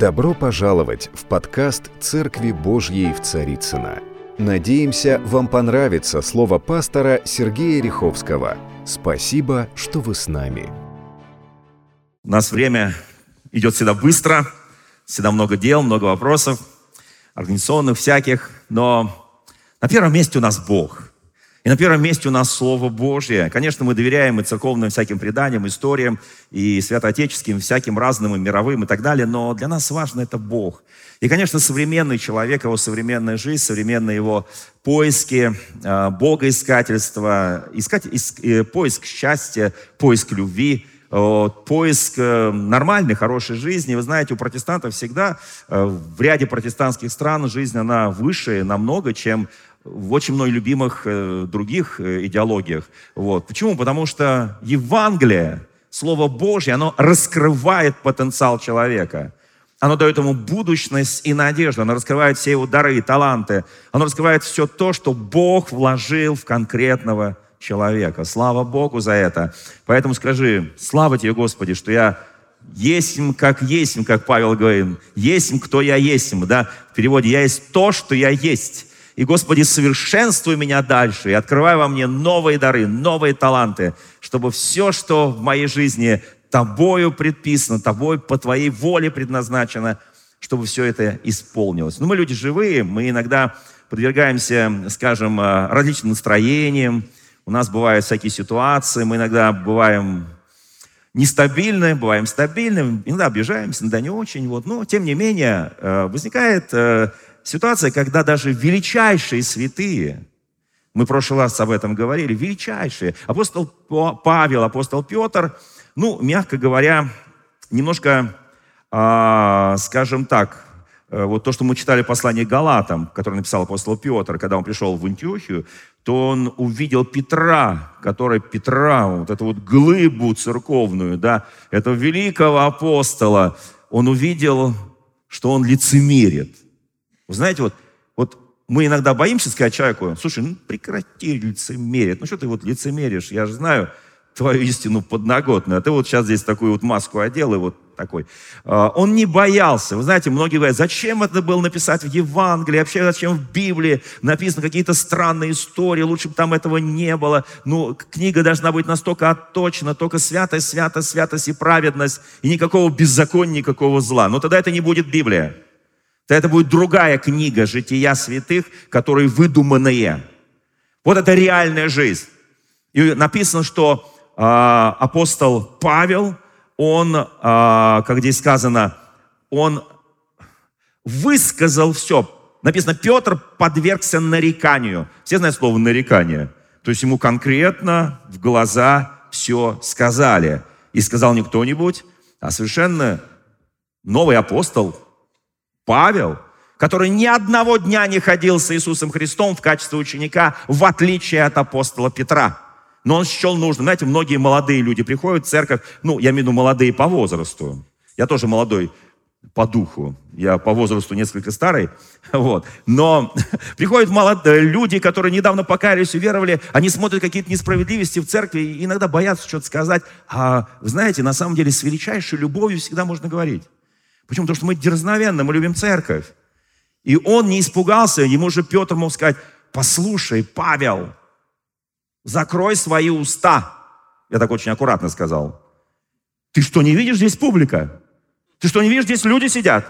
Добро пожаловать в подкаст «Церкви Божьей в Царицыно». Надеемся, вам понравится слово пастора Сергея Ряховского. Спасибо, что вы с нами. У нас время идет всегда быстро, всегда много дел, много вопросов, организационных всяких, но на первом месте у нас Бог. И на первом месте у нас Слово Божье. Конечно, мы доверяем и церковным всяким преданиям, историям, и святоотеческим, всяким разным, и мировым, и так далее, но для нас важно это Бог. И, конечно, современный человек, его современная жизнь, современные его поиски, богоискательство, поиск счастья, поиск любви, поиск нормальной, хорошей жизни. Вы знаете, у протестантов всегда в ряде протестантских стран жизнь, она выше намного, чем в очень мной любимых других идеологиях. Вот. Почему? Потому что Евангелие, Слово Божье, оно раскрывает потенциал человека. Оно дает ему будущность и надежду. Оно раскрывает все его дары и таланты. Оно раскрывает все то, что Бог вложил в конкретного человека. Слава Богу за это. Поэтому скажи: слава тебе, Господи, что я есмь, как Павел говорит. Есмь, кто я есмь. Да? В переводе: я есть то, что я есть. И, Господи, совершенствуй меня дальше и открывай во мне новые дары, новые таланты, чтобы все, что в моей жизни Тобою предписано, Тобой по Твоей воле предназначено, чтобы все это исполнилось. Но мы люди живые, мы иногда подвергаемся, скажем, различным настроениям, у нас бывают всякие ситуации, мы иногда бываем нестабильны, бываем стабильны, иногда обижаемся, иногда не очень. Вот. Но, тем не менее, возникает ситуация, когда даже величайшие святые, мы в прошлый раз об этом говорили, величайшие, апостол Павел, апостол Петр, мягко говоря, немножко, скажем так, вот то, что мы читали послание Галатам, которое написал апостол Петр, когда он пришел в Антиохию, то он увидел Петра, вот эту вот глыбу церковную, да, этого великого апостола, он увидел, что он лицемерит. Вы знаете, вот мы иногда боимся сказать человеку: слушай, прекрати лицемерить, что ты лицемеришь, я же знаю твою истину подноготную, а ты сейчас здесь такую маску одел и такой. Он не боялся. Вы знаете, многие говорят: зачем это было написать в Евангелии, вообще зачем в Библии написаны какие-то странные истории, лучше бы там этого не было. Книга должна быть настолько отточена, только святость, святость, святость и праведность, и никакого беззакония, никакого зла. Но тогда это не будет Библия. Это будет другая книга «Жития святых», которые выдуманные. Вот это реальная жизнь. И написано, что апостол Павел, он, как здесь сказано, он высказал все. Написано, Петр подвергся нареканию. Все знают слово «нарекание». То есть ему конкретно в глаза все сказали. И сказал не кто-нибудь, а совершенно новый апостол Павел, который ни одного дня не ходил с Иисусом Христом в качестве ученика, в отличие от апостола Петра. Но он счел нужным. Знаете, многие молодые люди приходят в церковь, я имею в виду молодые по возрасту. Я тоже молодой по духу. Я по возрасту несколько старый. Вот. Но приходят молодые люди, которые недавно покаялись, уверовали, они смотрят какие-то несправедливости в церкви и иногда боятся что-то сказать. А вы знаете, на самом деле с величайшей любовью всегда можно говорить. Почему? Потому что мы дерзновенны, мы любим церковь. И он не испугался, ему же Петр мог сказать: послушай, Павел, закрой свои уста. Я так очень аккуратно сказал. Ты что, не видишь, здесь публика? Ты что, не видишь, здесь люди сидят?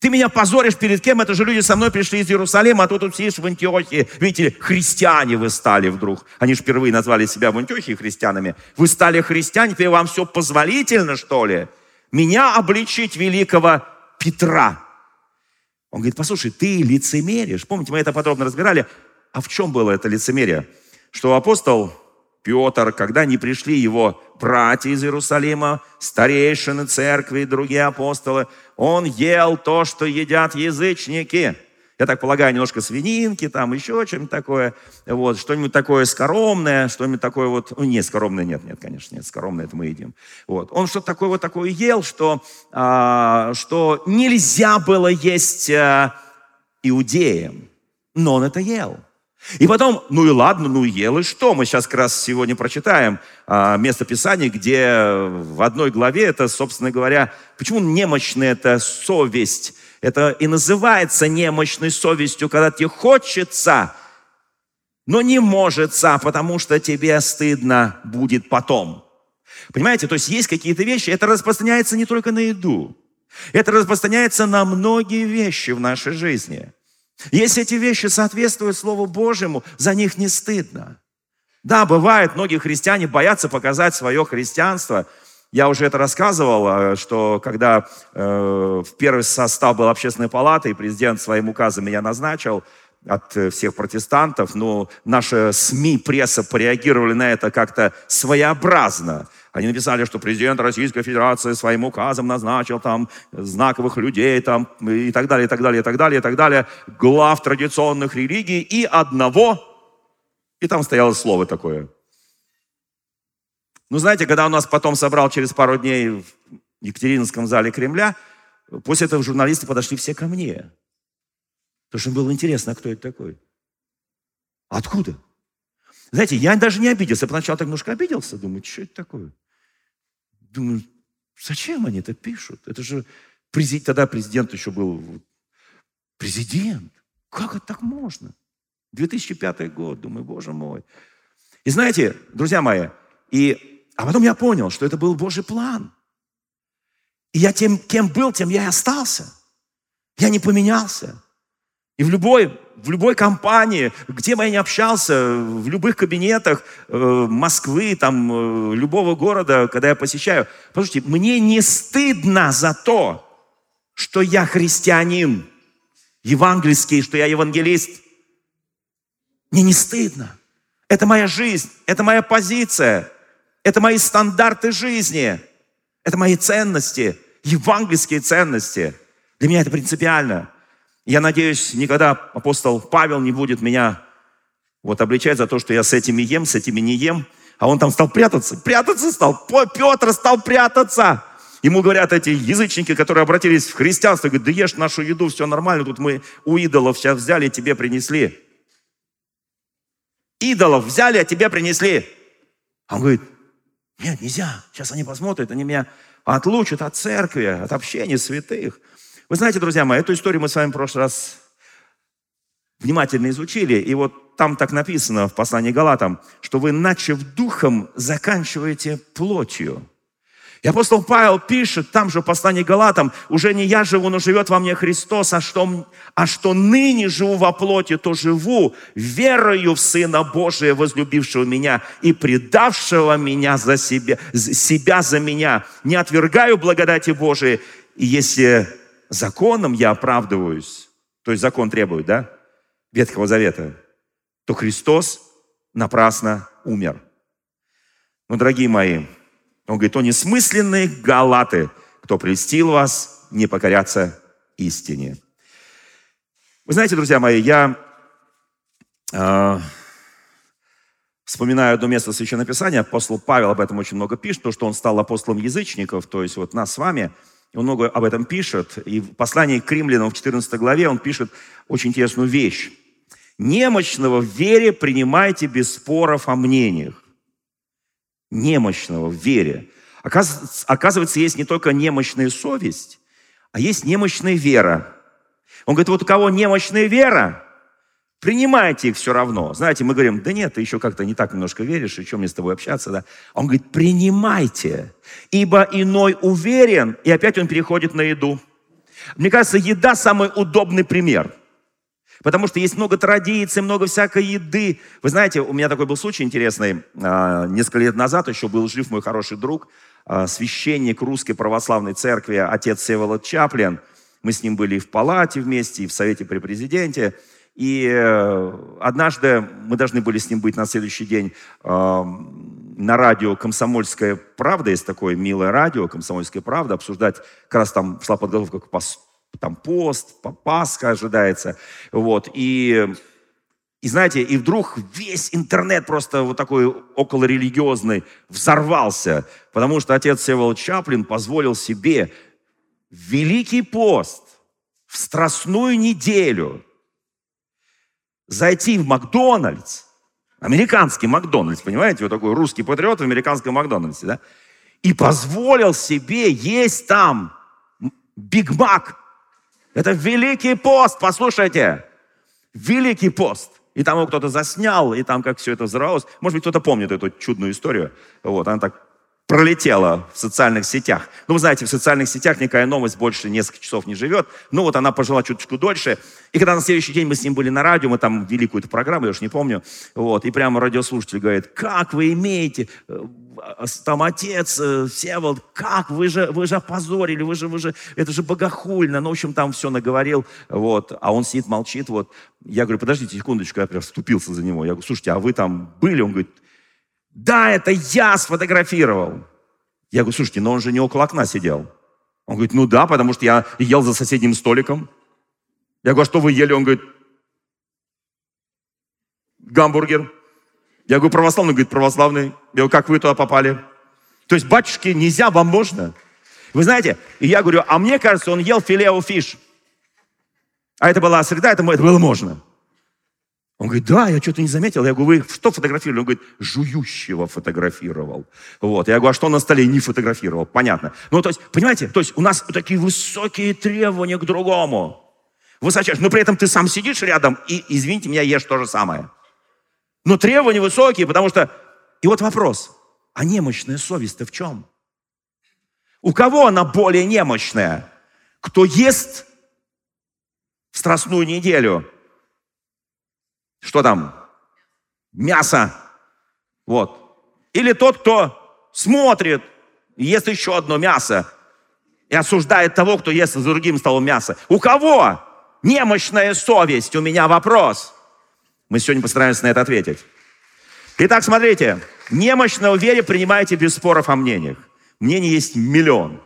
Ты меня позоришь перед кем? Это же люди со мной пришли из Иерусалима, а тут сидишь в Антиохии. Видите, христиане вы стали вдруг. Они же впервые назвали себя в Антиохии христианами. Вы стали христиане, теперь вам все позволительно, что ли? Меня обличить великого Петра. Он говорит: послушай, ты лицемеришь. Помните, мы это подробно разбирали. А в чем было это лицемерие? Что апостол Петр, когда не пришли его братья из Иерусалима, старейшины церкви и другие апостолы, он ел то, что едят язычники. Я так полагаю, немножко свининки, там еще что-нибудь такое, что-нибудь такое скоромное, что-нибудь такое скоромное нет, конечно, нет, скоромное это мы едим. Он что-то такое такое ел, что нельзя было есть иудеям, но он это ел. И потом, ну и ладно, ну и ел, и что? Мы сейчас как раз сегодня прочитаем место Писания, где в одной главе, это, собственно говоря, почему немощная это совесть? Это и называется немощной совестью, когда тебе хочется, но не можется, потому что тебе стыдно будет потом. Понимаете, то есть есть какие-то вещи, это распространяется не только на еду, это распространяется на многие вещи в нашей жизни. Если эти вещи соответствуют Слову Божьему, за них не стыдно. Да, бывает, многие христиане боятся показать свое христианство. Я уже это рассказывал, что когда в первый состав был общественной палаты, и президент своим указом меня назначил от всех протестантов, но наши СМИ, пресса пореагировали на это как-то своеобразно. Они написали, что президент Российской Федерации своим указом назначил там знаковых людей там, и так далее, и так далее, и так далее, и так далее, глав традиционных религий и одного, и там стояло слово такое. Ну, знаете, когда у нас потом собрал через пару дней в Екатерининском зале Кремля, после этого журналисты подошли все ко мне. Потому что им было интересно, а кто это такой? Откуда? Знаете, я даже не обиделся. Поначалу так немножко обиделся. Думаю, что это такое? Думаю, зачем они это пишут? Это же тогда президент еще был. Президент? Как это так можно? 2005 год. Думаю, боже мой. И знаете, друзья мои, а потом я понял, что это был Божий план. И я тем, кем был, тем я и остался. Я не поменялся. И в любой компании, где бы я ни общался, в любых кабинетах Москвы, там, любого города, когда я посещаю, послушайте, мне не стыдно за то, что я христианин, евангельский, что я евангелист. Мне не стыдно. Это моя жизнь, это моя позиция, это мои стандарты жизни, это мои ценности, евангельские ценности. Для меня это принципиально. Я надеюсь, никогда апостол Павел не будет меня обличать за то, что я с этими ем, с этими не ем. А он там стал прятаться стал. Петр стал прятаться. Ему говорят эти язычники, которые обратились в христианство, говорят, да ешь нашу еду, все нормально. Тут мы у идолов сейчас взяли, тебе принесли. Идолов взяли, а тебе принесли. А он говорит, нет, нельзя. Сейчас они посмотрят, они меня отлучат от церкви, от общения святых. Вы знаете, друзья мои, эту историю мы с вами в прошлый раз внимательно изучили. И вот там так написано в послании Галатам, что вы, начав духом, заканчиваете плотью. И апостол Павел пишет там же в послании Галатам, уже не я живу, но живет во мне Христос, а что ныне живу во плоти, то живу верою в Сына Божия, возлюбившего меня и предавшего меня за себя за меня. Не отвергаю благодати Божией, и если... законом я оправдываюсь, то есть закон требует, да, Ветхого Завета, то Христос напрасно умер. Но, дорогие мои, он говорит, о несмысленные галаты, кто прельстил вас, не покоряться истине. Вы знаете, друзья мои, я вспоминаю одно место Священного Писания, апостол Павел об этом очень много пишет, то, что он стал апостолом язычников, то есть нас с вами. Он много об этом пишет. И в послании к Римлянам в 14 главе он пишет очень интересную вещь. «Немощного в вере принимайте без споров о мнениях». Немощного в вере. Оказывается, есть не только немощная совесть, а есть немощная вера. Он говорит, вот у кого немощная вера, принимайте их все равно. Знаете, мы говорим, да нет, ты еще как-то не так немножко веришь, и что мне с тобой общаться, да? А он говорит, принимайте, ибо иной уверен, и опять он переходит на еду. Мне кажется, еда самый удобный пример, потому что есть много традиций, много всякой еды. Вы знаете, у меня такой был случай интересный, несколько лет назад еще был жив мой хороший друг, священник Русской Православной Церкви, отец Всеволод Чаплин. Мы с ним были и в палате вместе, и в совете при президенте. И однажды мы должны были с ним быть на следующий день на радио «Комсомольская правда», есть такое милое радио «Комсомольская правда», обсуждать, как раз там шла подготовка к пост, Пасха ожидается. Вот. И знаете, и вдруг весь интернет просто вот такой околорелигиозный взорвался, потому что отец Всеволод Чаплин позволил себе Великий пост в Страстную неделю зайти в Макдональдс, американский Макдональдс, понимаете, вот такой русский патриот в американском Макдональдсе, да, и позволил себе есть там Биг Мак. Это Великий пост, послушайте. Великий пост. И там его кто-то заснял, и там как все это взорвалось. Может быть, кто-то помнит эту чудную историю. Вот, она так пролетела в социальных сетях. Ну, вы знаете, в социальных сетях никакая новость больше нескольких часов не живет. Ну, вот она пожила чуточку дольше. И когда на следующий день мы с ним были на радио, мы там вели какую-то программу, я уж не помню. Вот, и прямо радиослушатель говорит, как вы имеете... Там отец, Всеволод, как, вы же опозорили, вы же, это же богохульно. Ну, в общем, там все наговорил, вот. А он сидит, молчит, вот. Я говорю, подождите секундочку, я прям вступился за него. Я говорю, слушайте, а вы там были? Он говорит, да, это я сфотографировал. Я говорю, слушайте, но он же не около окна сидел. Он говорит, ну да, потому что я ел за соседним столиком. Я говорю, а что вы ели? Он говорит, гамбургер. Я говорю, православный? Он говорит, православный. Я говорю, как вы туда попали? То есть, батюшки, нельзя, вам можно? Вы знаете, и я говорю, а мне кажется, он ел филео-фиш. А это была среда, это было можно. Он говорит, да, я что-то не заметил. Я говорю, вы что фотографировали? Он говорит, жующего фотографировал. Вот. Я говорю, а что на столе не фотографировал? Понятно. Ну, то есть, понимаете, то есть у нас такие высокие требования к другому. Высочайшие. Но при этом ты сам сидишь рядом и, извините меня, ешь то же самое. Но требования высокие, потому что... И вот вопрос, а немощная совесть-то в чем? У кого она более немощная? Кто ест в Страстную неделю? Что там? Мясо. Вот. Или тот, кто смотрит, ест еще одно мясо и осуждает того, кто ест за другим столом мясо. У кого немощная совесть? У меня вопрос. Мы сегодня постараемся на это ответить. Итак, смотрите. Немощного в вере принимайте без споров о мнениях. Мнений есть миллион.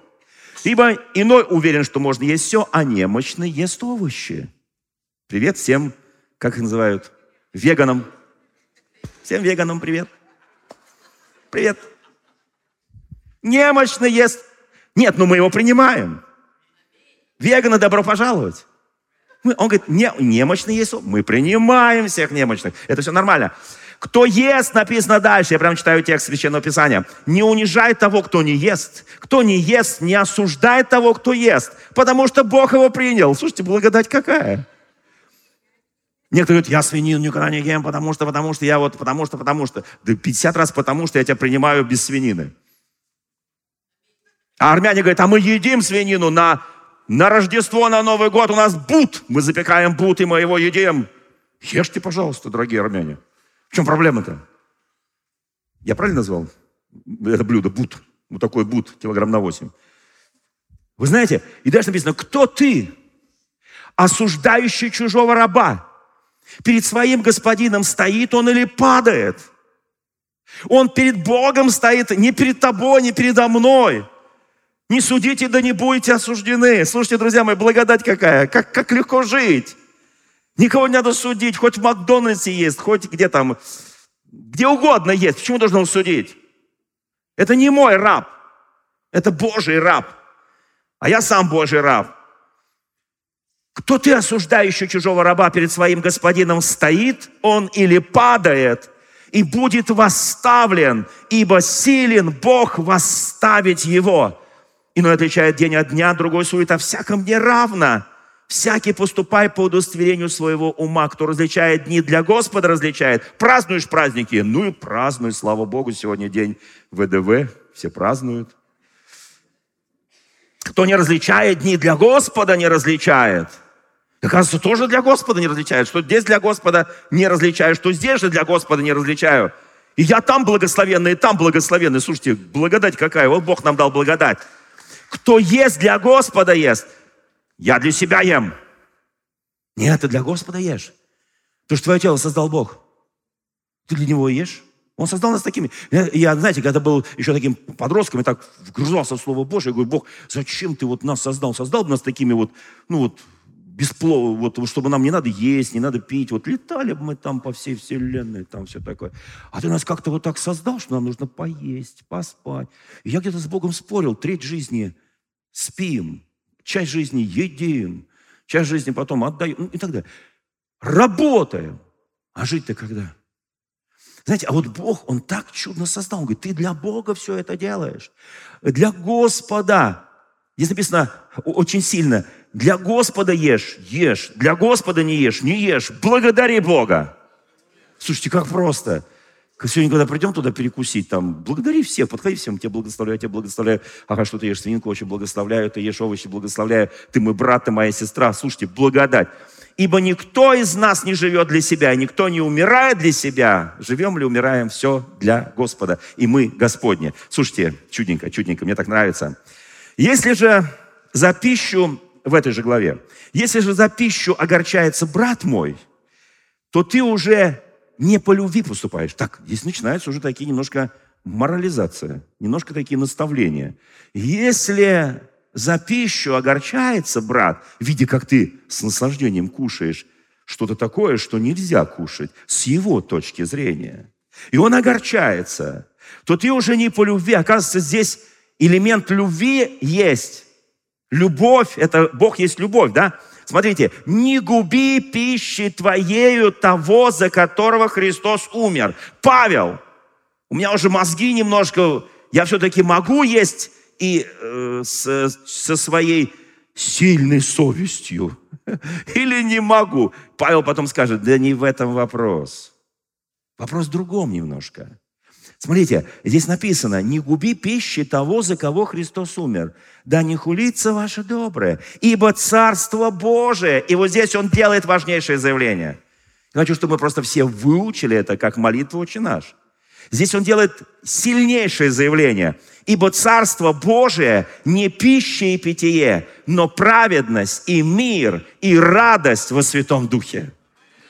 Ибо иной уверен, что можно есть все, а немощный ест овощи. Привет всем, как их называют, веганам. Всем веганам привет. Привет. Немощный ест. Нет, ну мы его принимаем. Веганы, добро пожаловать. Он говорит, немощный есть. Мы принимаем всех немощных. Это все нормально. Кто ест, написано дальше. Я прям читаю текст Священного Писания. Не унижай того, кто не ест. Кто не ест, не осуждай того, кто ест. Потому что Бог его принял. Слушайте, благодать какая. Некоторые говорят, я свинину никогда не ем, потому что я вот, потому что. Да 50 раз потому что я тебя принимаю без свинины. А армяне говорят, а мы едим свинину на Рождество, на Новый год у нас бут. Мы запекаем бут, и мы его едим. Ешьте, пожалуйста, дорогие армяне. В чем проблема-то? Я правильно назвал это блюдо? Бут. Вот такой бут, килограмм на 8. Вы знаете, и дальше написано, кто ты, осуждающий чужого раба? Перед своим господином стоит он или падает? Он перед Богом стоит, не перед тобой, не передо мной. Не судите, да не будете осуждены. Слушайте, друзья мои, благодать какая. Как легко жить. Никого не надо судить. Хоть в Макдональдсе есть, хоть где там, где угодно есть. Почему должен он судить? Это не мой раб. Это Божий раб. А я сам Божий раб. Кто ты, осуждающий чужого раба, перед своим господином стоит он или падает? И будет восставлен, ибо силен Бог восставить его. Иной отличает день от дня, другой сует, а всякому не равно. Всякий поступай по удостоверению своего ума. Кто различает дни для Господа, различает. Празднуешь праздники? Ну и празднуй, слава Богу, сегодня день ВДВ, все празднуют. Кто не различает дни для Господа, не различает. Оказывается, тоже для Господа не различает. Что здесь для Господа не различаю, что здесь же для Господа не различаю. И я там благословенный, и там благословенный. Слушайте, благодать какая, вот Бог нам дал благодать. Кто ест, для Господа ест. Я для себя ем. Нет, ты для Господа ешь. Потому что твое тело создал Бог. Ты для Него ешь. Он создал нас такими. Я, знаете, когда был еще таким подростком, я так вгружался в Слово Божие, я говорю, Бог, зачем ты вот нас создал? Создал бы нас такими вот, ну вот, бесплодными, вот, чтобы нам не надо есть, не надо пить. Вот летали бы мы там по всей вселенной, там все такое. А ты нас как-то вот так создал, что нам нужно поесть, поспать. И я где-то с Богом спорил. Треть жизни спим, часть жизни едим, часть жизни потом отдаем, ну, и так далее. Работаем. А жить-то когда? Знаете, а вот Бог, Он так чудно создал. Он говорит, ты для Бога все это делаешь. Для Господа. Здесь написано очень сильно. Для Господа ешь, ешь. Для Господа не ешь, не ешь. Благодари Бога. Слушайте, как просто. Сегодня, когда придем туда перекусить, там, благодари всех, подходи всем, тебя благословляю, тебя благословляю. Ага, что ты ешь свинку, очень благословляю, ты ешь овощи, благословляю. Ты мой брат, ты моя сестра. Слушайте, благодать. Ибо никто из нас не живет для себя, никто не умирает для себя. Живем ли, умираем, все для Господа. И мы Господни. Слушайте, чудненько, чудненько, мне так нравится. Если же за пищу, в этой же главе, если же за пищу огорчается брат мой, то ты уже не по любви поступаешь. Так, здесь начинаются уже такие немножко морализация, немножко такие наставления. Если за пищу огорчается брат, видя, как ты с наслаждением кушаешь что-то такое, что нельзя кушать, с его точки зрения, и он огорчается, то ты уже не по любви. Оказывается, здесь элемент любви есть. Любовь, это Бог есть любовь, да? Смотрите, не губи пищи твоею того, за которого Христос умер. Павел, у меня уже мозги немножко, я все-таки могу есть и со своей сильной совестью. Или не могу. Павел потом скажет, да не в этом вопрос. Вопрос в другом немножко. Смотрите, здесь написано, не губи пищи того, за кого Христос умер. Да не хулится ваше доброе, ибо Царство Божие. И вот здесь он делает важнейшее заявление. Я хочу, чтобы мы просто все выучили это, как молитву «Отче наш». Здесь он делает сильнейшее заявление. Ибо Царство Божие не пища и питье, но праведность и мир и радость во Святом Духе.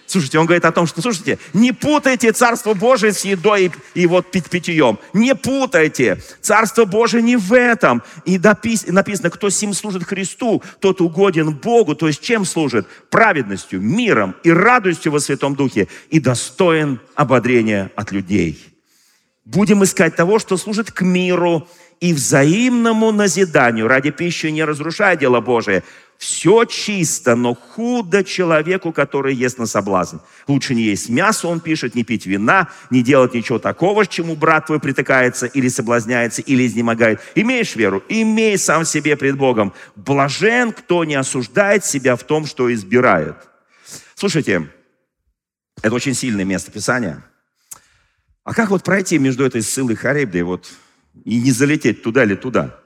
Слушайте, он говорит о том, что, слушайте, не путайте Царство Божие с едой и вот питьем. Не путайте. Царство Божие не в этом. И написано, кто сим служит Христу, тот угоден Богу. То есть чем служит? Праведностью, миром и радостью во Святом Духе. И достоин ободрения от людей. Будем искать того, что служит к миру и взаимному назиданию. Ради пищи не разрушай дело Божие. Все чисто, но худо человеку, который ест на соблазн. Лучше не есть мясо, он пишет, не пить вина, не делать ничего такого, к чему брат твой притыкается, или соблазняется, или изнемогает. Имеешь веру? Имей сам себе пред Богом. Блажен, кто не осуждает себя в том, что избирает. Слушайте, это очень сильное место Писания. А как вот пройти между этой Сциллой и Харибдой, вот, и не залететь туда или туда?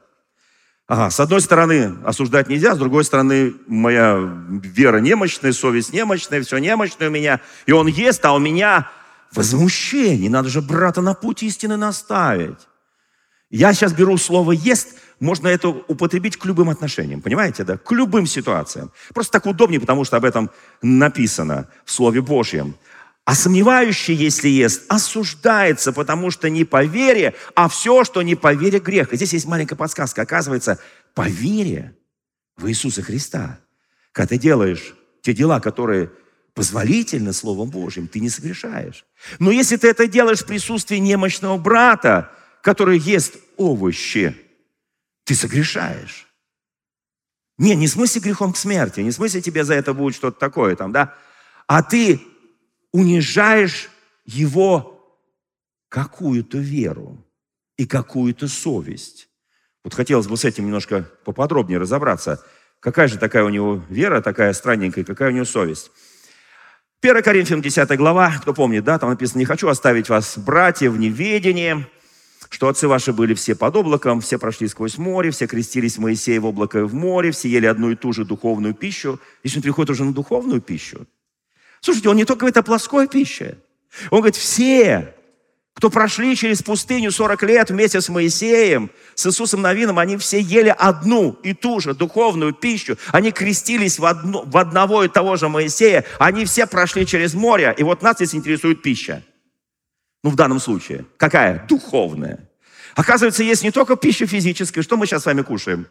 Ага, с одной стороны, осуждать нельзя, с другой стороны, моя вера немощная, совесть немощная, все немощное у меня. И он ест, а у меня возмущение. Надо же брата на путь истины наставить. Я сейчас беру слово «ест», можно это употребить к любым отношениям, понимаете, да? К любым ситуациям. Просто так удобнее, потому что об этом написано в Слове Божьем. А сомневающий, если ест, осуждается, потому что не по вере, а все, что не по вере, грех. И здесь есть маленькая подсказка. Оказывается, по вере в Иисуса Христа, когда ты делаешь те дела, которые позволительны Словом Божьим, ты не согрешаешь. Но если ты это делаешь в присутствии немощного брата, который ест овощи, ты согрешаешь. Не в смысле грехом к смерти, не в смысле тебе за это будет что-то такое, там, да? А ты унижаешь его какую-то веру и какую-то совесть. Вот хотелось бы с этим немножко поподробнее разобраться. Какая же такая у него вера, такая странненькая, какая у него совесть? 1 Коринфянам 10 глава, кто помнит, да, там написано, «Не хочу оставить вас, братья, в неведении, что отцы ваши были все под облаком, все прошли сквозь море, все крестились в Моисее в облако и в море, все ели одну и ту же духовную пищу». Здесь он переходит уже на духовную пищу. Слушайте, он не только говорит о плоской пище. Он говорит, все, кто прошли через пустыню 40 лет вместе с Моисеем, с Иисусом Навином, они все ели одну и ту же духовную пищу. Они крестились в одного и того же Моисея. Они все прошли через море. И вот нас здесь интересует пища. Ну, в данном случае. Какая? Духовная. Оказывается, есть не только пища физическая. Что мы сейчас с вами кушаем?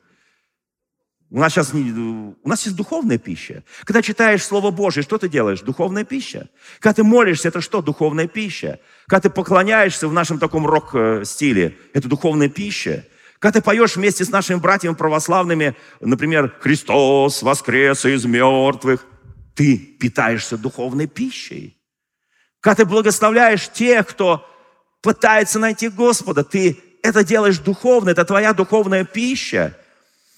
У нас есть духовная пища. Когда читаешь Слово Божие, что ты делаешь? Духовная пища. Когда ты молишься, это что? Духовная пища. Когда ты поклоняешься в нашем таком рок-стиле, это духовная пища. Когда ты поешь вместе с нашими братьями православными, например, «Христос воскрес из мертвых», ты питаешься духовной пищей. Когда ты благословляешь тех, кто пытается найти Господа, ты это делаешь духовно, это твоя духовная пища.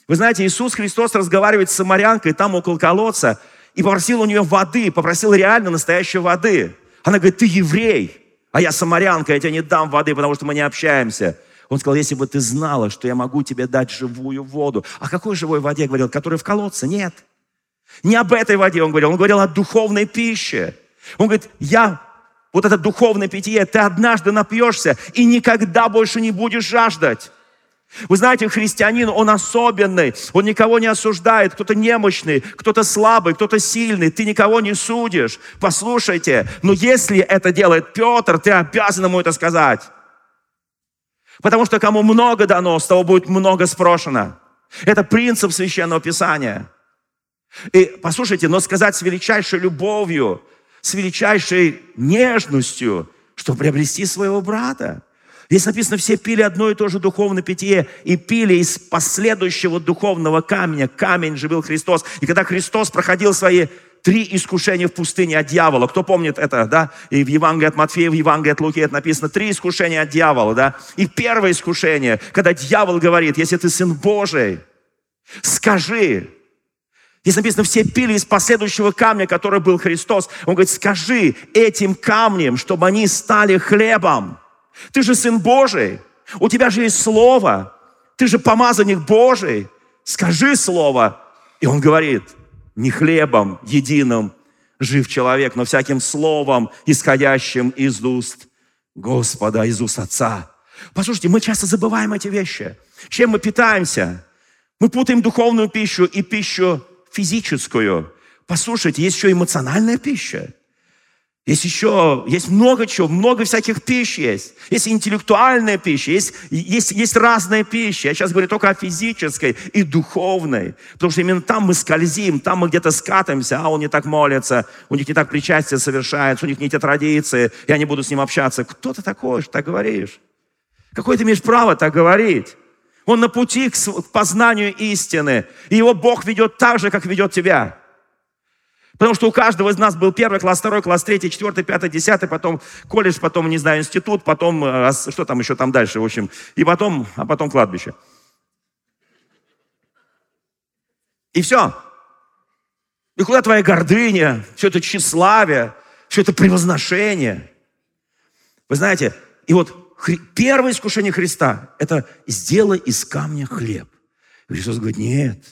Вы знаете, Иисус Христос разговаривает с самарянкой там около колодца и попросил у нее воды, попросил реально настоящей воды. Она говорит: ты еврей, а я самарянка, я тебе не дам воды, потому что мы не общаемся. Он сказал: если бы ты знала, что я могу тебе дать живую воду. О какой живой воде говорил? Которая в колодце? Нет. Не об этой воде он говорил о духовной пище. Он говорит: вот это духовное питье, ты однажды напьешься и никогда больше не будешь жаждать. Вы знаете, христианин, он особенный, он никого не осуждает, кто-то немощный, кто-то слабый, кто-то сильный, ты никого не судишь. Послушайте, но если это делает Петр, ты обязан ему это сказать. Потому что кому много дано, с того будет много спрошено. Это принцип Священного Писания. И послушайте, но сказать с величайшей любовью, с величайшей нежностью, чтобы приобрести своего брата. Здесь написано, все пили одно и то же духовное питье и пили из последующего духовного камня. Камень же был Христос. И когда Христос проходил свои 3 искушения в пустыне от дьявола, кто помнит это, да? И в Евангелии от Матфея, в Евангелии от Луки это написано, 3 искушения от дьявола, да? И первое искушение, когда дьявол говорит: если ты Сын Божий, скажи. Здесь написано, все пили из последующего камня, который был Христос. Он говорит: скажи этим камням, чтобы они стали хлебом. Ты же Сын Божий, у тебя же есть Слово, ты же помазанник Божий, скажи Слово. И он говорит: не хлебом единым жив человек, но всяким словом, исходящим из уст Господа, из уст Отца. Послушайте, мы часто забываем эти вещи. Чем мы питаемся? Мы путаем духовную пищу и пищу физическую. Послушайте, есть еще эмоциональная пища. Есть много чего, много всяких пищ есть. Есть интеллектуальная пища, есть разная пища. Я сейчас говорю только о физической и духовной. Потому что именно там мы скользим, там мы где-то скатываемся. А он не так молится, у них не так причастие совершается, у них не те традиции, я не буду с ним общаться. Кто ты такой, что так говоришь? Какое ты имеешь право так говорить? Он на пути к познанию истины. И его Бог ведет так же, как ведет тебя. Потому что у каждого из нас был 1 класс, 2 класс, 3, 4, 5, 10, потом колледж, потом, не знаю, институт, потом, что там еще там дальше, в общем, и потом, а потом кладбище. И все. И куда твоя гордыня, все это тщеславие, все это превозношение? Вы знаете, и вот первое искушение Христа – это «сделай из камня хлеб». И Иисус говорит: нет.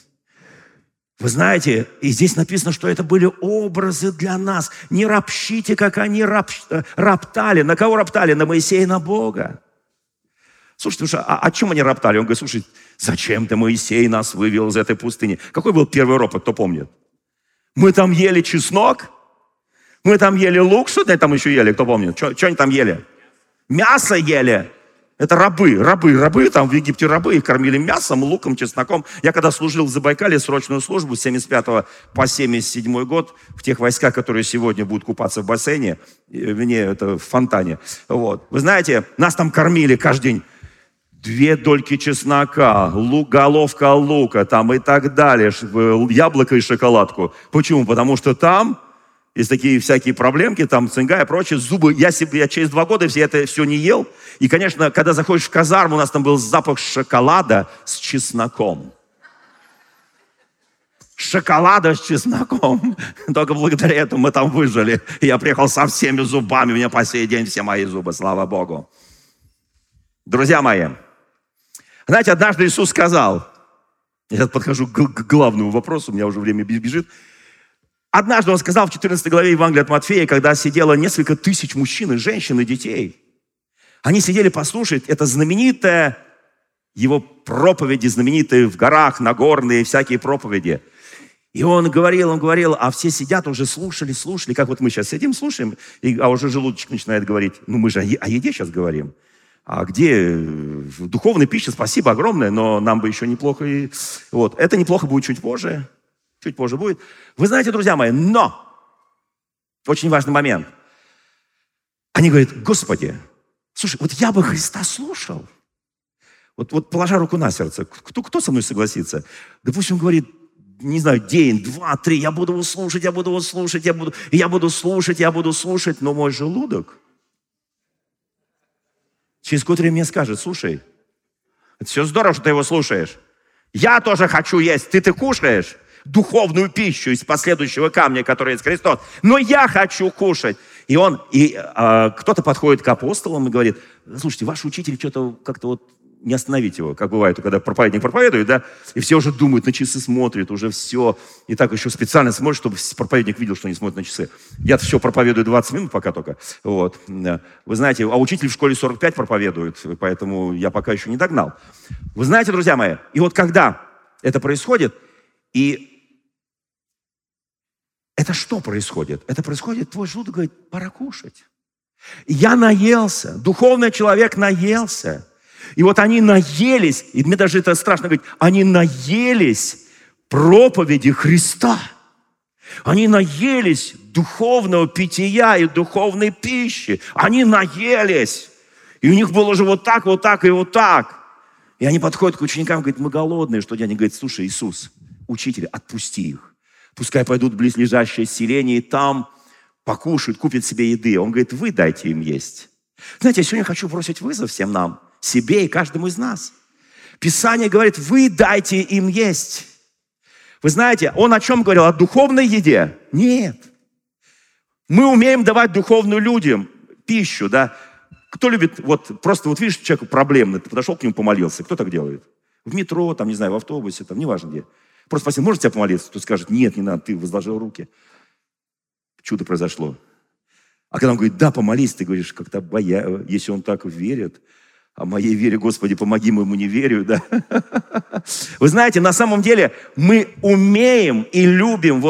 Вы знаете, и здесь написано, что это были образы для нас. Не ропщите, как они роптали. На кого роптали? На Моисея и на Бога. Слушайте, а о чем они роптали? Он говорит: слушай, зачем ты, Моисей, нас вывел из этой пустыни? Какой был первый ропот, кто помнит? Мы там ели чеснок, мы там ели лук. Что они там еще ели, кто помнит? Что они там ели? Мясо ели. Это рабы, там в Египте рабы, их кормили мясом, луком, чесноком. Я когда служил в Забайкалье срочную службу с 75 по 77 год, в тех войсках, которые сегодня будут купаться в бассейне, это в фонтане. Вот. Вы знаете, нас там кормили каждый день. 2 дольки чеснока, головка лука там и так далее, яблоко и шоколадку. Почему? Потому что там есть такие всякие проблемки, там цинга и прочее, зубы. Я через 2 года это все не ел. И, конечно, когда заходишь в казарму, у нас там был запах шоколада с чесноком. Шоколада с чесноком. Только благодаря этому мы там выжили. Я приехал со всеми зубами. У меня по сей день все мои зубы, слава Богу. Друзья мои, знаете, однажды Иисус сказал, я сейчас подхожу к главному вопросу, у меня уже время бежит. Однажды он сказал в 14 главе Евангелия от Матфея, когда сидело несколько тысяч мужчин и женщин и детей. Они сидели послушать. Это знаменитая его проповеди, знаменитые в горах, нагорные, всякие проповеди. И он говорил, а все сидят, уже слушали. Как вот мы сейчас сидим, слушаем, а уже желудочек начинает говорить. Мы же о еде сейчас говорим. А где духовная пища, спасибо огромное, но нам бы еще неплохо. Вот. Это неплохо будет чуть позже. Чуть позже будет. Вы знаете, друзья мои, но очень важный момент. Они говорят: Господи, слушай, вот я бы Христа слушал. Вот положа руку на сердце, кто со мной согласится? Допустим, он говорит: не знаю, день, два, три, я буду его слушать, но мой желудок через какое-то время мне скажет: слушай, это все здорово, что ты его слушаешь. Я тоже хочу есть. Ты кушаешь духовную пищу из последующего камня, который есть Христос. Но я хочу кушать. И кто-то подходит к апостолам и говорит: слушайте, ваш учитель что-то как-то вот не остановить его, как бывает, когда проповедник проповедует, да, и все уже думают, на часы смотрят, уже все, и так еще специально смотрят, чтобы проповедник видел, что они смотрят на часы. Я-то все проповедую 20 минут пока только, вот. Вы знаете, а учитель в школе 45 проповедует, поэтому я пока еще не догнал. Вы знаете, друзья мои, и вот когда это происходит, и это что происходит? Это происходит, твой желудок говорит: пора кушать. Я наелся, духовный человек наелся. И вот они наелись, и мне даже это страшно говорить, они наелись проповеди Христа. Они наелись духовного питья и духовной пищи. Они наелись. И у них было уже вот так. И они подходят к ученикам и говорят: мы голодные. Что делать? Они говорят: слушай, Иисус, учитель, отпусти их. Пускай пойдут в близлежащее селение, и там покушают, купят себе еды. Он говорит: вы дайте им есть. Знаете, я сегодня хочу бросить вызов всем нам, себе и каждому из нас. Писание говорит: вы дайте им есть. Вы знаете, он о чем говорил? О духовной еде? Нет. Мы умеем давать духовную людям пищу, да. Кто любит, просто видишь, человек проблемный, ты подошел к нему, помолился. Кто так делает? В метро, там, не знаю, в автобусе, там, неважно где. Просто спроси: можешь тебя помолиться? Кто скажет: нет, не надо, ты возложил руки. Чудо произошло. А когда он говорит: да, помолись, ты говоришь, как-то боя, если он так верит, о моей вере, Господи, помоги, моему неверию, да. Вы знаете, на самом деле мы умеем и любим,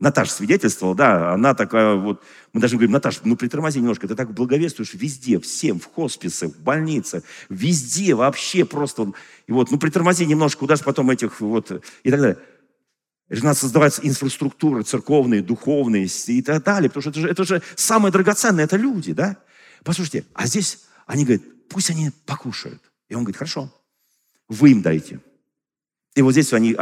Наташа свидетельствовала, да, она такая мы даже говорим: Наташа, притормози немножко, ты так благовествуешь везде, всем, в хосписах, в больницах, везде вообще просто, притормози немножко, удашь потом этих, и так далее. Надо создавать инфраструктуры церковные, духовные и так далее, потому что это же самое драгоценное, это люди, да? Послушайте, а здесь они говорят: пусть они покушают. И он говорит: хорошо, вы им дайте. И вот здесь они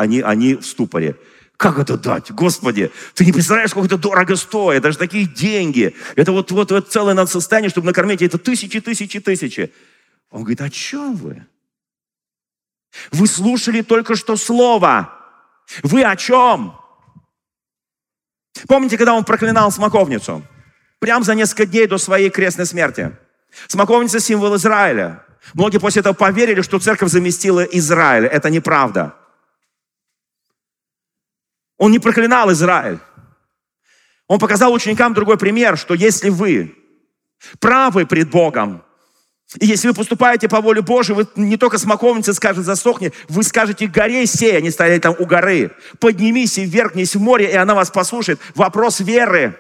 в ступоре. Как это дать? Господи, ты не представляешь, сколько это дорого стоит, даже такие деньги. Это целое надо состояние, чтобы накормить. Это тысячи. Он говорит: о чем вы? Вы слушали только что слово. Вы о чем? Помните, когда он проклинал смоковницу? Прямо за несколько дней до своей крестной смерти. Смоковница – символ Израиля. Многие после этого поверили, что церковь заместила Израиль. Это неправда. Он не проклинал Израиль. Он показал ученикам другой пример, что если вы правы пред Богом, и если вы поступаете по воле Божией, вы не только смоковница скажет: засохни, вы скажете: горе сей, они стояли там у горы, поднимись и ввергнись в море, и она вас послушает. Вопрос веры.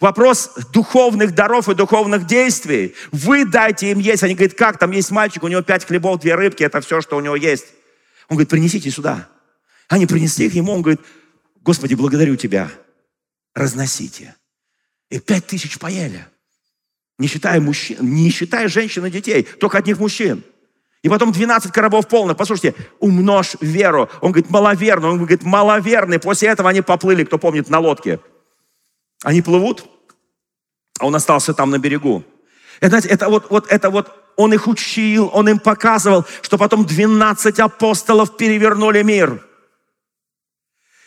Вопрос духовных даров и духовных действий. Вы дайте им есть. Они говорят: как? Там есть мальчик, у него 5 хлебов, 2 рыбки, это все, что у него есть. Он говорит: принесите сюда. Они принесли их ему, он говорит: Господи, благодарю тебя, разносите. И 5000 поели, не считая женщин и детей, только одних мужчин. И потом 12 коробов полных. Послушайте: умножь веру. Он говорит: маловерный. Он говорит: маловерный. После этого они поплыли, кто помнит, на лодке. Они плывут, а он остался там на берегу. Он их учил, он им показывал, что потом 12 апостолов перевернули мир.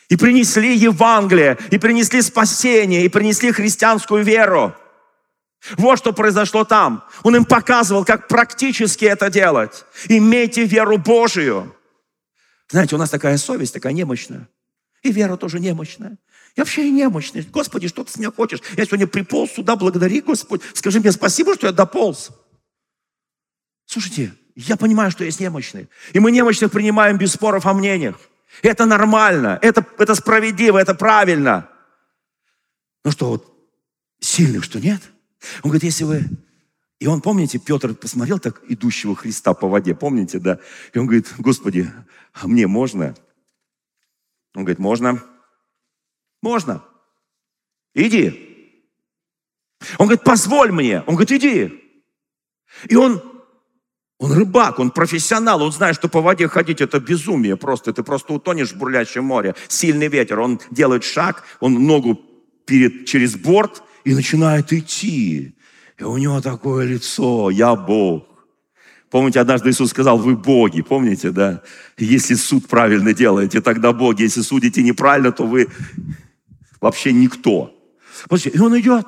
И принесли Евангелие, и принесли спасение, и принесли христианскую веру. Вот что произошло там. Он им показывал, как практически это делать. Имейте веру Божию. Знаете, у нас такая совесть, такая немощная. И вера тоже немощная. Я вообще немощный. Господи, что ты с меня хочешь? Я сегодня приполз сюда, благодари, Господь. Скажи мне спасибо, что я дополз. Слушайте, я понимаю, что есть немощные. И мы немощных принимаем без споров о мнениях. Это нормально, это справедливо, это правильно. Ну что, сильных что нет? Он говорит: если вы... И он, помните, Петр посмотрел так идущего Христа по воде, помните, да? И он говорит: Господи, а мне можно? Он говорит: можно. Иди. Он говорит: позволь мне. Он говорит: иди. И он Он рыбак, он профессионал, он знает, что по воде ходить — это безумие просто. Ты просто утонешь в бурлящем море. Сильный ветер. Он делает шаг, он ногу через борт и начинает идти. И у него такое лицо: «Я Бог». Помните, однажды Иисус сказал: «Вы боги». Помните, да? Если суд правильно делаете, тогда боги. Если судите неправильно, то вы вообще никто. Посмотрите, и он идет.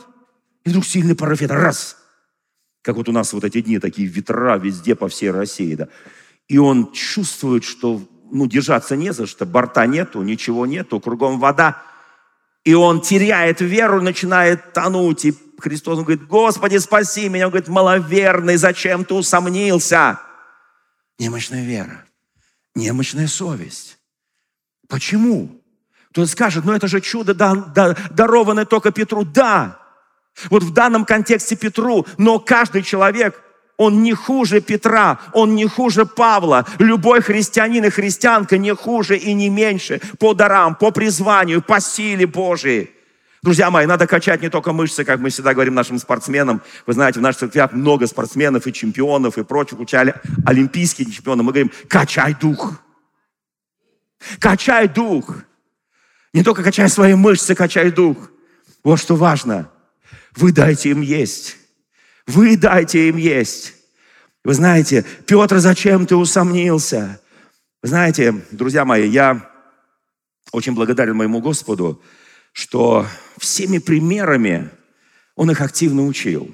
И вдруг сильный порыв ветра. Раз. Как вот у нас вот эти дни, такие ветра везде по всей России, да. И он чувствует, что, держаться не за что, борта нету, ничего нету, кругом вода. И он теряет веру, начинает тонуть. И Христос говорит: «Господи, спаси меня». Он говорит: «Маловерный, зачем ты усомнился?» Немощная вера, немощная совесть. Почему? Кто-то скажет: это же чудо, дарованное только Петру. Да. Вот в данном контексте Петру, но каждый человек, он не хуже Петра, он не хуже Павла. Любой христианин и христианка не хуже и не меньше по дарам, по призванию, по силе Божией. Друзья мои, надо качать не только мышцы, как мы всегда говорим нашим спортсменам. Вы знаете, в наших церквях много спортсменов и чемпионов и прочих, учали олимпийские чемпионы. Мы говорим: качай дух. Качай дух. Не только качай свои мышцы, качай дух. Вот что важно. Вы дайте им есть. Вы дайте им есть. Вы знаете: «Петр, зачем ты усомнился?» Вы знаете, друзья мои, я очень благодарен моему Господу, что всеми примерами Он их активно учил.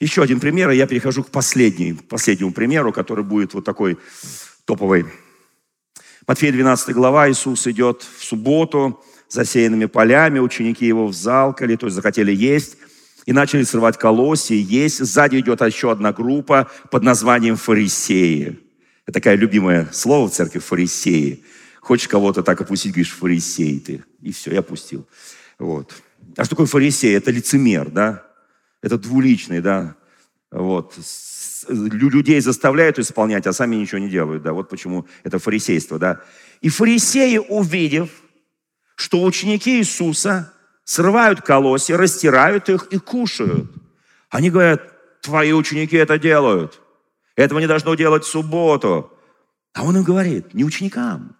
Еще один пример, и я перехожу к последнему примеру, который будет вот такой топовый. Матфея 12 глава. Иисус идет в субботу засеянными полями. Ученики Его взалкали, то есть захотели есть. И начали срывать колосья, есть. Сзади идет еще одна группа под названием фарисеи. Это такое любимое слово в церкви — фарисеи. Хочешь кого-то так опустить, говоришь: фарисей ты. И все, я опустил. Вот. А что такое фарисей? Это лицемер, да? Это двуличный, да? Вот. Людей заставляют исполнять, а сами ничего не делают, да? Вот почему это фарисейство, да? И фарисеи, увидев, что ученики Иисуса срывают колосья, растирают их и кушают, они говорят: твои ученики это делают. Этого не должно делать в субботу. А он им говорит: не ученикам.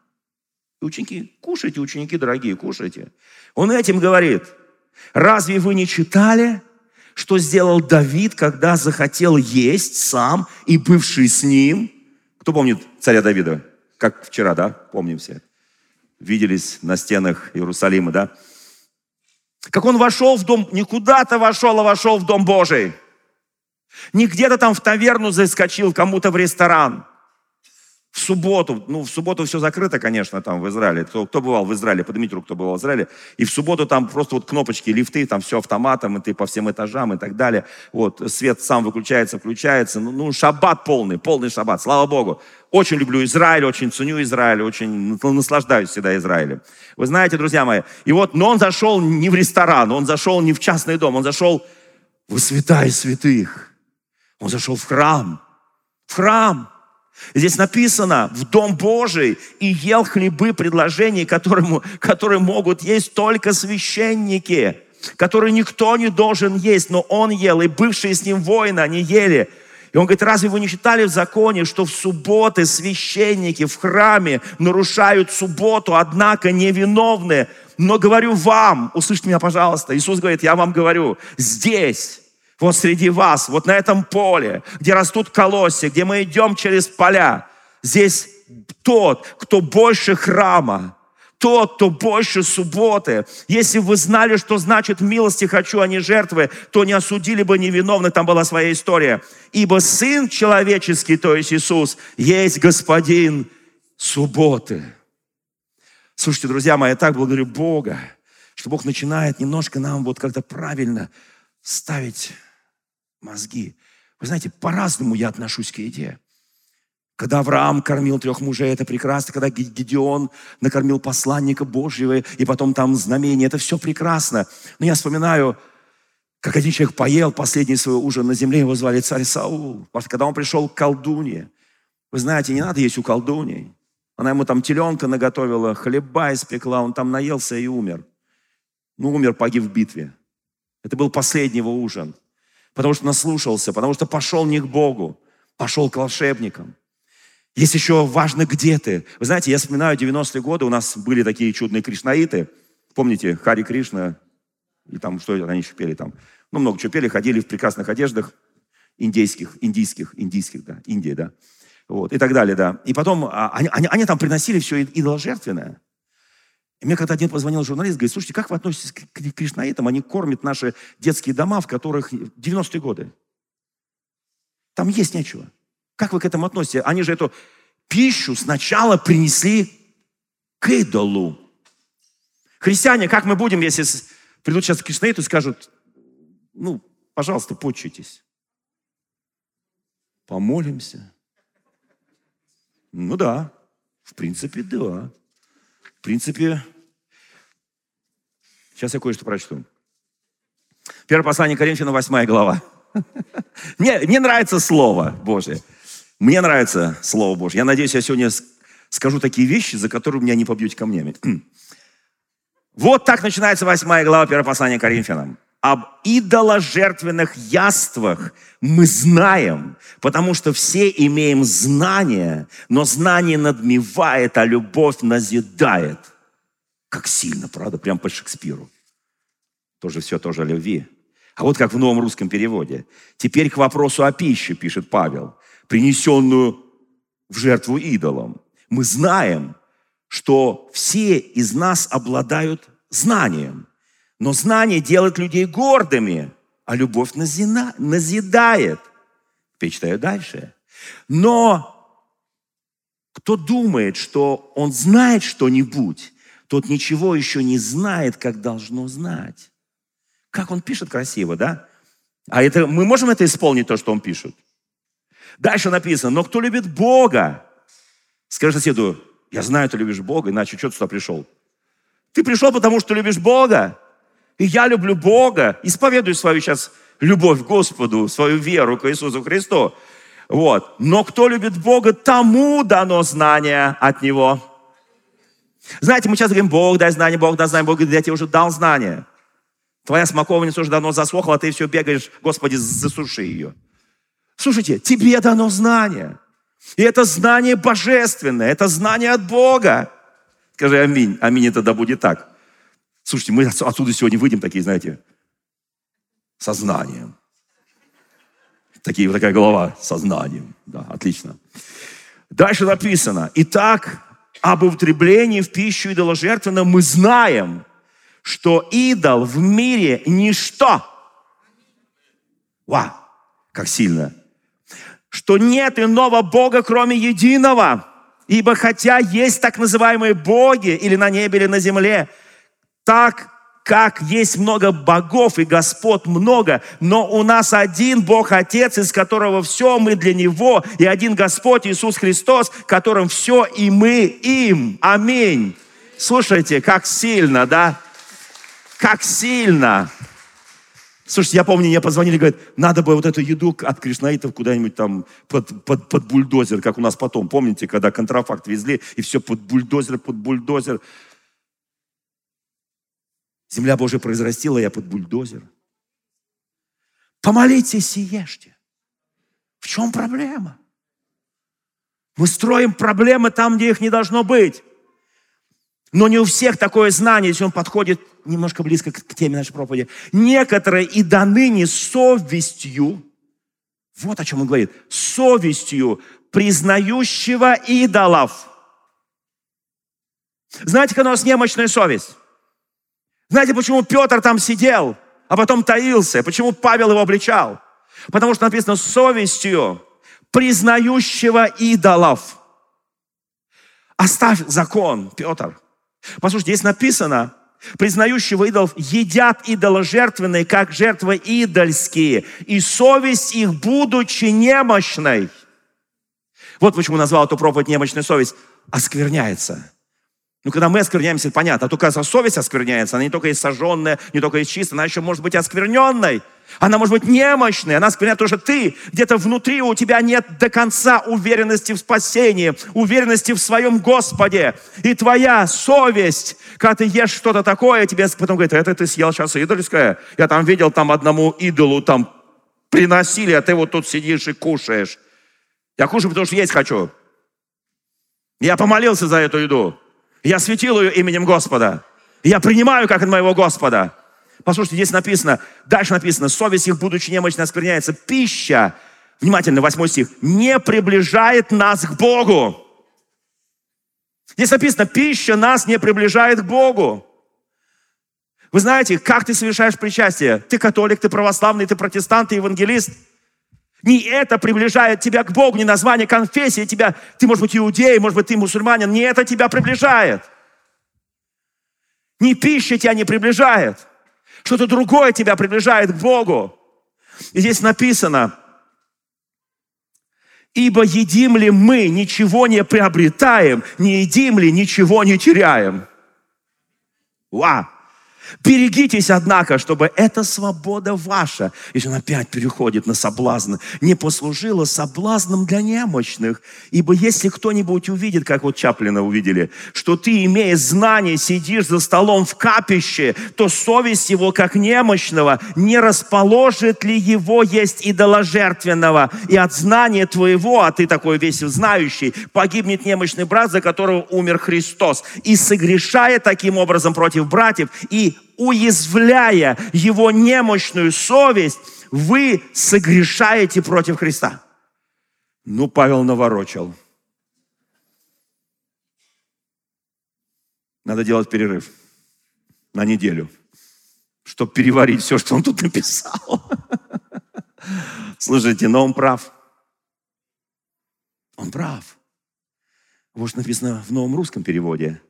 Ученики, кушайте, ученики дорогие, кушайте. Он этим говорит: разве вы не читали, что сделал Давид, когда захотел есть сам и бывший с ним? Кто помнит царя Давида? Как вчера, да? Помним все. Виделись на стенах Иерусалима, да? Как он вошел в дом, не куда-то вошел, а вошел в дом Божий. Не где-то там в таверну заскочил, кому-то в ресторан. В субботу, в субботу все закрыто, конечно, там в Израиле. Кто бывал в Израиле, поднимите руку, кто бывал в Израиле. И в субботу там просто вот кнопочки, лифты, там все автоматом, и ты по всем этажам и так далее. Вот, свет сам выключается, включается. Шаббат полный шаббат, слава Богу. Очень люблю Израиль, очень ценю Израиль, очень наслаждаюсь всегда Израилем. Вы знаете, друзья мои, и вот, но он зашел не в ресторан, он зашел не в частный дом, он зашел в святая святых. Он зашел в храм, Здесь написано: в дом Божий, и ел хлебы предложений, которые могут есть только священники, которые никто не должен есть, но он ел, и бывшие с ним воины, они ели. И он говорит: разве вы не читали в законе, что в субботы священники в храме нарушают субботу, однако невиновны? Но говорю вам, услышьте меня, пожалуйста, Иисус говорит: я вам говорю, здесь, вот среди вас, вот на этом поле, где растут колосья, где мы идем через поля, здесь тот, кто больше храма, тот, кто больше субботы. Если бы вы знали, что значит «милости хочу, а не жертвы», то не осудили бы невиновных. Там была своя история. Ибо Сын Человеческий, то есть Иисус, есть Господин субботы. Слушайте, друзья мои, я так благодарю Бога, что Бог начинает немножко нам вот как-то правильно ставить мозги. Вы знаете, по-разному я отношусь к еде. Когда Авраам кормил 3 мужей, это прекрасно. Когда Гедеон накормил посланника Божьего, и потом там знамение, это все прекрасно. Но я вспоминаю, как один человек поел последний свой ужин на земле, его звали царь Саул. Потому что когда он пришел к колдунье, вы знаете, не надо есть у колдуней. Она ему там теленка наготовила, хлеба испекла, он там наелся и умер. Умер, погиб в битве. Это был последний его ужин. Потому что наслушался, потому что пошел не к Богу. пошел к волшебникам. Есть еще важно, где ты. Вы знаете, я вспоминаю 90-е годы, у нас были такие чудные кришнаиты. Помните, Хари Кришна, и там, что они еще пели там. Ну, много чего пели, ходили в прекрасных одеждах индейских. Вот, и так далее, да. И потом они там приносили все идоложертвенное. И мне когда один позвонил журналист, говорит, слушайте, как вы относитесь к кришнаитам? Они кормят наши детские дома, в которых 90-е годы. Там есть нечего. Как вы к этому относитесь? Они же эту пищу сначала принесли к идолу. Христиане, как мы будем, если придут сейчас к кришнаиту и скажут, ну, пожалуйста, почтитесь. Помолимся. Ну да, в принципе, да. В принципе, сейчас я кое-что прочту. Первое послание Коринфянам, 8 глава. Мне нравится Слово Божие. Мне нравится Слово Божие. Я надеюсь, я сегодня скажу такие вещи, за которые меня не побьют камнями. Вот так начинается 8 глава первого послания Коринфянам. Об идоложертвенных яствах мы знаем, потому что все имеем знание, но знание надмевает, а любовь назидает. Как сильно, правда? Прям по Шекспиру. Тоже все тоже о любви. А вот как в новом русском переводе. Теперь к вопросу о пище, пишет Павел, принесенную в жертву идолам. Мы знаем, что все из нас обладают знанием, но знание делает людей гордыми, а любовь назидает. Теперь читаю дальше. Но кто думает, что он знает что-нибудь, тот ничего еще не знает, как должно знать. Как он пишет красиво, да? А это, мы можем это исполнить, то, что он пишет? Дальше написано, но кто любит Бога? Скажи соседу, я знаю, ты любишь Бога, иначе что ты сюда пришел? Ты пришел, потому что любишь Бога? И я люблю Бога, исповедую свою сейчас любовь к Господу, свою веру к Иисусу Христу. Вот. Но кто любит Бога, тому дано знание от Него. Знаете, мы сейчас говорим, Бог дай знание, Бог говорит, я тебе уже дал знание. Твоя смоковница уже давно засохла, а ты все бегаешь, Господи, засуши ее. Слушайте, тебе дано знание. И это знание божественное, это знание от Бога. Скажи аминь, аминь, это да будет так. Слушайте, мы отсюда сегодня выйдем такие, знаете, со знанием. Такая голова со знанием. Да, отлично. Дальше написано. Итак, об употреблении в пищу идоложертвенно мы знаем, что идол в мире ничто. Ва! Как сильно. Что нет иного Бога, кроме единого. Ибо хотя есть так называемые боги, или на небе, или на земле, так как есть много богов и господ много, но у нас один Бог Отец, из которого все, мы для Него, и один Господь Иисус Христос, которым все, и мы им. Аминь. Слушайте, как сильно, да? Как сильно. Слушайте, я помню, мне позвонили, говорят, надо бы вот эту еду от кришнаитов куда-нибудь там под бульдозер, как у нас потом. Помните, когда контрафакт везли, и все под бульдозер. Земля Божия произрастила, я под бульдозер. Помолитесь и ешьте. В чем проблема? Мы строим проблемы там, где их не должно быть. Но не у всех такое знание, если он подходит немножко близко к теме нашей проповеди. Некоторые и до ныне совестью, вот о чем он говорит, совестью признающего идолов. Знаете, как у нас немощная совесть? Знаете, почему Петр там сидел, а потом таился? Почему Павел его обличал? Потому что написано совестью признающего идолов. Оставь закон, Петр. Послушайте, здесь написано, признающего идолов едят идоложертвенные, как жертвы идольские, и совесть их, будучи немощной. Вот почему назвал эту проповедь немощной совесть. Оскверняется. Ну, когда мы оскверняемся, понятно. А только совесть оскверняется. Она не только есть сожженная, не только есть чистая. Она еще может быть оскверненной. Она может быть немощной. Она оскверняет то, что ты где-то внутри, у тебя нет до конца уверенности в спасении, уверенности в своем Господе. И твоя совесть, когда ты ешь что-то такое, тебе потом говорит, это ты съел сейчас идольское. Я там видел, там одному идолу там приносили, а ты вот тут сидишь и кушаешь. Я кушаю, потому что есть хочу. Я помолился за эту еду. Я светил ее именем Господа. Я принимаю, как от моего Господа. Послушайте, здесь написано, дальше написано, совесть их, будучи немощной, оскверняется. Пища, внимательно, 8 стих, не приближает нас к Богу. Здесь написано, пища нас не приближает к Богу. Вы знаете, как ты совершаешь причастие? Ты католик, ты православный, ты протестант, ты евангелист. Не это приближает тебя к Богу, не название конфессии тебя. Ты, может быть, иудей, может быть, ты мусульманин. Не это тебя приближает. Не пища тебя не приближает. Что-то другое тебя приближает к Богу. И здесь написано, ибо едим ли мы, ничего не приобретаем, не едим ли, ничего не теряем. Ва! Берегитесь, однако, чтобы эта свобода ваша, если он опять переходит на соблазн, не послужила соблазном для немощных. Ибо если кто-нибудь увидит, как вот Чаплина увидели, что ты, имея знание, сидишь за столом в капище, то совесть его, как немощного, не расположит ли его есть идоложертвенного? И от знания твоего, а ты такой весь знающий, погибнет немощный брат, за которого умер Христос. И согрешая таким образом против братьев, и уязвляя его немощную совесть, вы согрешаете против Христа. Ну, Павел наворочил. Надо делать перерыв на неделю, чтобы переварить все, что он тут написал. Слушайте, но он прав. Он прав. Вот написано в новом русском переводе.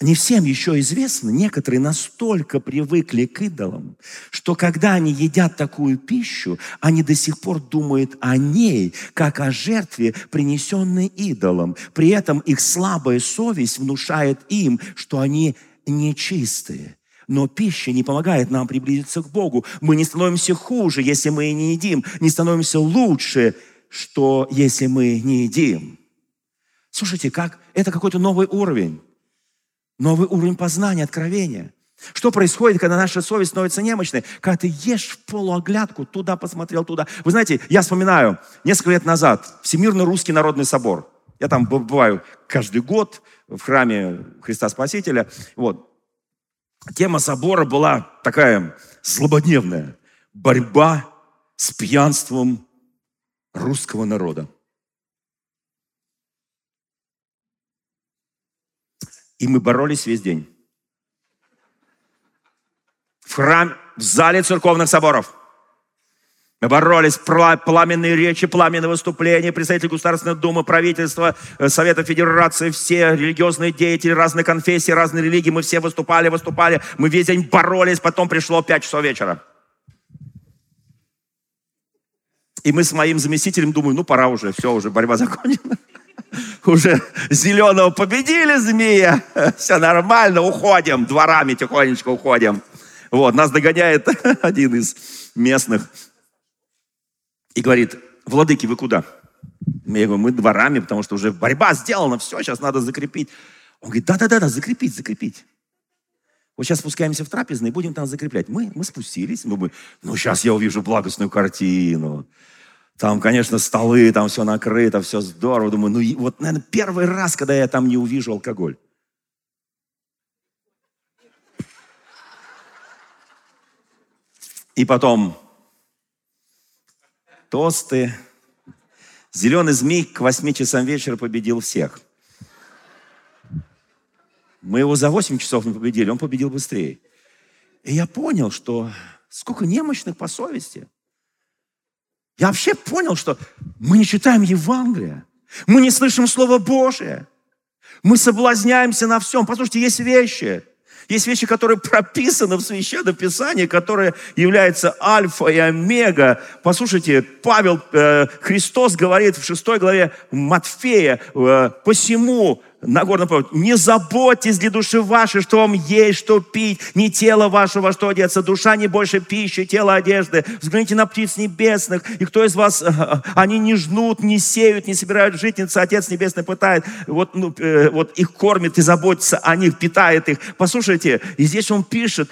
Не всем еще известно, некоторые настолько привыкли к идолам, что когда они едят такую пищу, они до сих пор думают о ней, как о жертве, принесенной идолам. При этом их слабая совесть внушает им, что они нечистые. Но пища не помогает нам приблизиться к Богу. Мы не становимся хуже, если мы не едим, не становимся лучше, что если мы не едим. Слушайте, как это какой-то новый уровень. Новый уровень познания, откровения. Что происходит, когда наша совесть становится немощной? Когда ты ешь в полуоглядку, туда посмотрел, туда. Вы знаете, я вспоминаю, несколько лет назад Всемирный русский народный собор. Я там бываю каждый год в храме Христа Спасителя. Вот. Тема собора была такая злободневная. Борьба с пьянством русского народа. И мы боролись весь день. В храме, в зале церковных соборов. Мы боролись, пламенные речи, пламенные выступления, представители Государственной Думы, правительства, Совета Федерации, все религиозные деятели, разные конфессии, разные религии. Мы все выступали. Мы весь день боролись, потом пришло 5 часов вечера. И мы с моим заместителем думаем, ну пора уже, все, уже борьба закончена. Уже зеленого победили, змея. Все нормально, уходим. Дворами тихонечко уходим. Вот, нас догоняет один из местных. И говорит, владыки, вы куда? Я говорю, мы дворами, потому что уже борьба сделана. Все, сейчас надо закрепить. Он говорит, да, закрепить. Вот сейчас спускаемся в трапезную и будем там закреплять. Мы спустились. Мы говорим, ну сейчас я увижу благостную картину. Там, конечно, столы, там все накрыто, все здорово. Думаю, ну вот, наверное, первый раз, когда я там не увижу алкоголь. И потом тосты. Зеленый змей к 8 часам вечера победил всех. Мы его за 8 часов не победили, он победил быстрее. И я понял, что сколько немощных по совести. Я вообще понял, что мы не читаем Евангелие, мы не слышим Слово Божие, мы соблазняемся на всем. Послушайте, есть вещи, которые прописаны в Священном Писании, которые являются альфа и омега. Послушайте, Павел, Христос говорит в 6 главе Матфея, «Посему Нагорный проповедь. «Не заботьтесь для души вашей, что вам есть, что пить, ни тело ваше, во что одеться, душа не больше пищи, тело одежды. Взгляните на птиц небесных, и кто из вас, они не жнут, не сеют, не собирают житницы, Отец Небесный питает, вот их кормит и заботится о них, питает их». Послушайте, и здесь он пишет,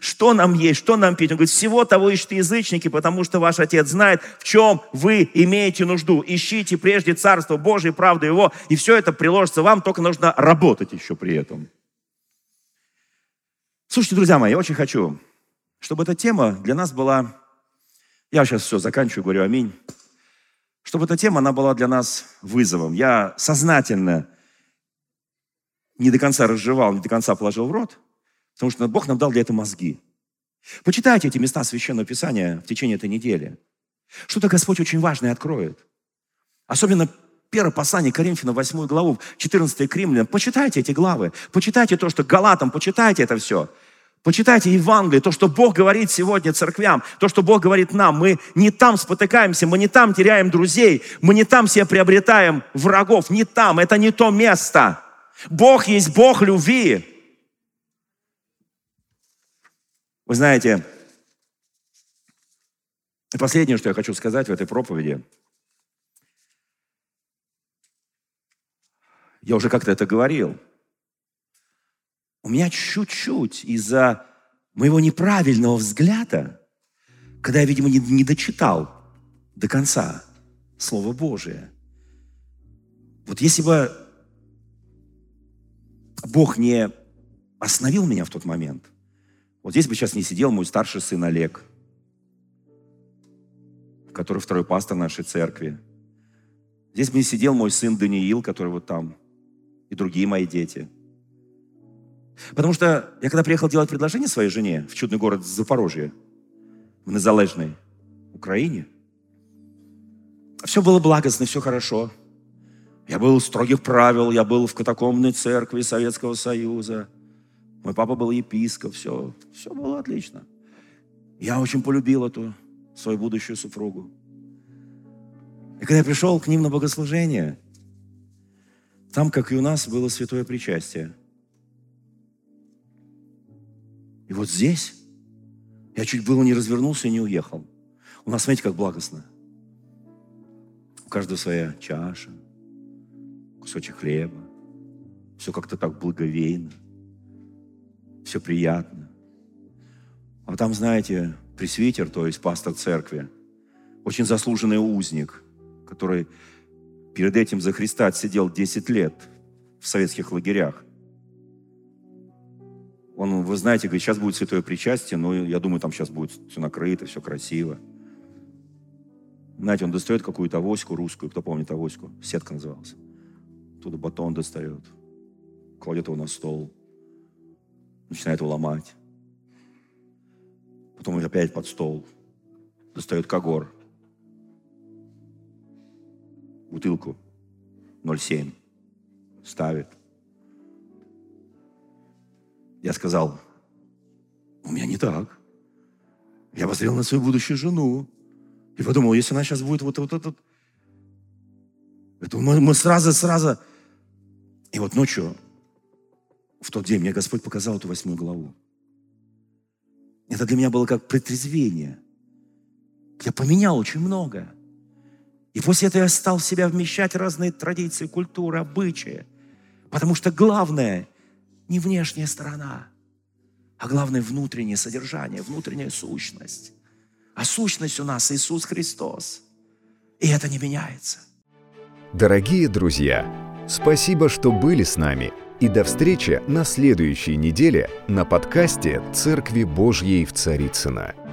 что нам есть, что нам пить. Он говорит, всего того ищут язычники, потому что ваш Отец знает, в чем вы имеете нужду. Ищите прежде Царство Божие, правду Его, и все это приложится вам. Только нужно работать еще при этом. Слушайте, друзья мои, я очень хочу, чтобы эта тема для нас была... Я сейчас все заканчиваю, говорю аминь. Чтобы эта тема, она была для нас вызовом. Я сознательно не до конца разжевал, не до конца положил в рот, потому что Бог нам дал для этого мозги. Почитайте эти места Священного Писания в течение этой недели. Что-то Господь очень важное откроет. Особенно... Первое послание Коринфянам, 8 главу, 14 Кремля. Почитайте эти главы, почитайте то, что Галатам, почитайте это все. Почитайте Евангелие, то, что Бог говорит сегодня церквям, то, что Бог говорит нам. Мы не там спотыкаемся, мы не там теряем друзей, мы не там себе приобретаем врагов, не там, это не то место. Бог есть Бог любви. Вы знаете, последнее, что я хочу сказать в этой проповеди, я уже как-то это говорил. У меня чуть-чуть из-за моего неправильного взгляда, когда я, видимо, не дочитал до конца Слово Божие. Вот если бы Бог не остановил меня в тот момент, вот здесь бы сейчас не сидел мой старший сын Олег, который второй пастор нашей церкви. Здесь бы не сидел мой сын Даниил, который вот там, и другие мои дети. Потому что я когда приехал делать предложение своей жене в чудный город Запорожье, в незалежной Украине, все было благостно, все хорошо. Я был строгих правил, я был в катакомбной церкви Советского Союза. Мой папа был епископ, все было отлично. Я очень полюбил эту свою будущую супругу. И когда я пришел к ним на богослужение, там, как и у нас, было святое причастие. И вот здесь я чуть было не развернулся и не уехал. У нас, смотрите, как благостно. У каждого своя чаша, кусочек хлеба. Все как-то так благовейно. Все приятно. А там, знаете, пресвитер, то есть пастор церкви, очень заслуженный узник, который... Перед этим за Христа отсидел 10 лет в советских лагерях. Он, вы знаете, говорит, сейчас будет святое причастие, но я думаю, там сейчас будет все накрыто, все красиво. Знаете, он достает какую-то авоську русскую, кто помнит авоську? Сетка называлась. Оттуда батон достает, кладет его на стол, начинает его ломать. Потом опять под стол, достает когор. Бутылку 0,7 ставит. Я сказал, у меня не так. Я посмотрел на свою будущую жену и подумал, если она сейчас будет вот. Это мы сразу. И вот ночью, в тот день, мне Господь показал эту 8 главу. Это для меня было как протрезвение. Я поменял очень многое. И после этого я стал в себя вмещать разные традиции, культуры, обычаи. Потому что главное не внешняя сторона, а главное внутреннее содержание, внутренняя сущность. А сущность у нас Иисус Христос. И это не меняется. Дорогие друзья, спасибо, что были с нами. И до встречи на следующей неделе на подкасте «Церкви Божьей в Царицыно».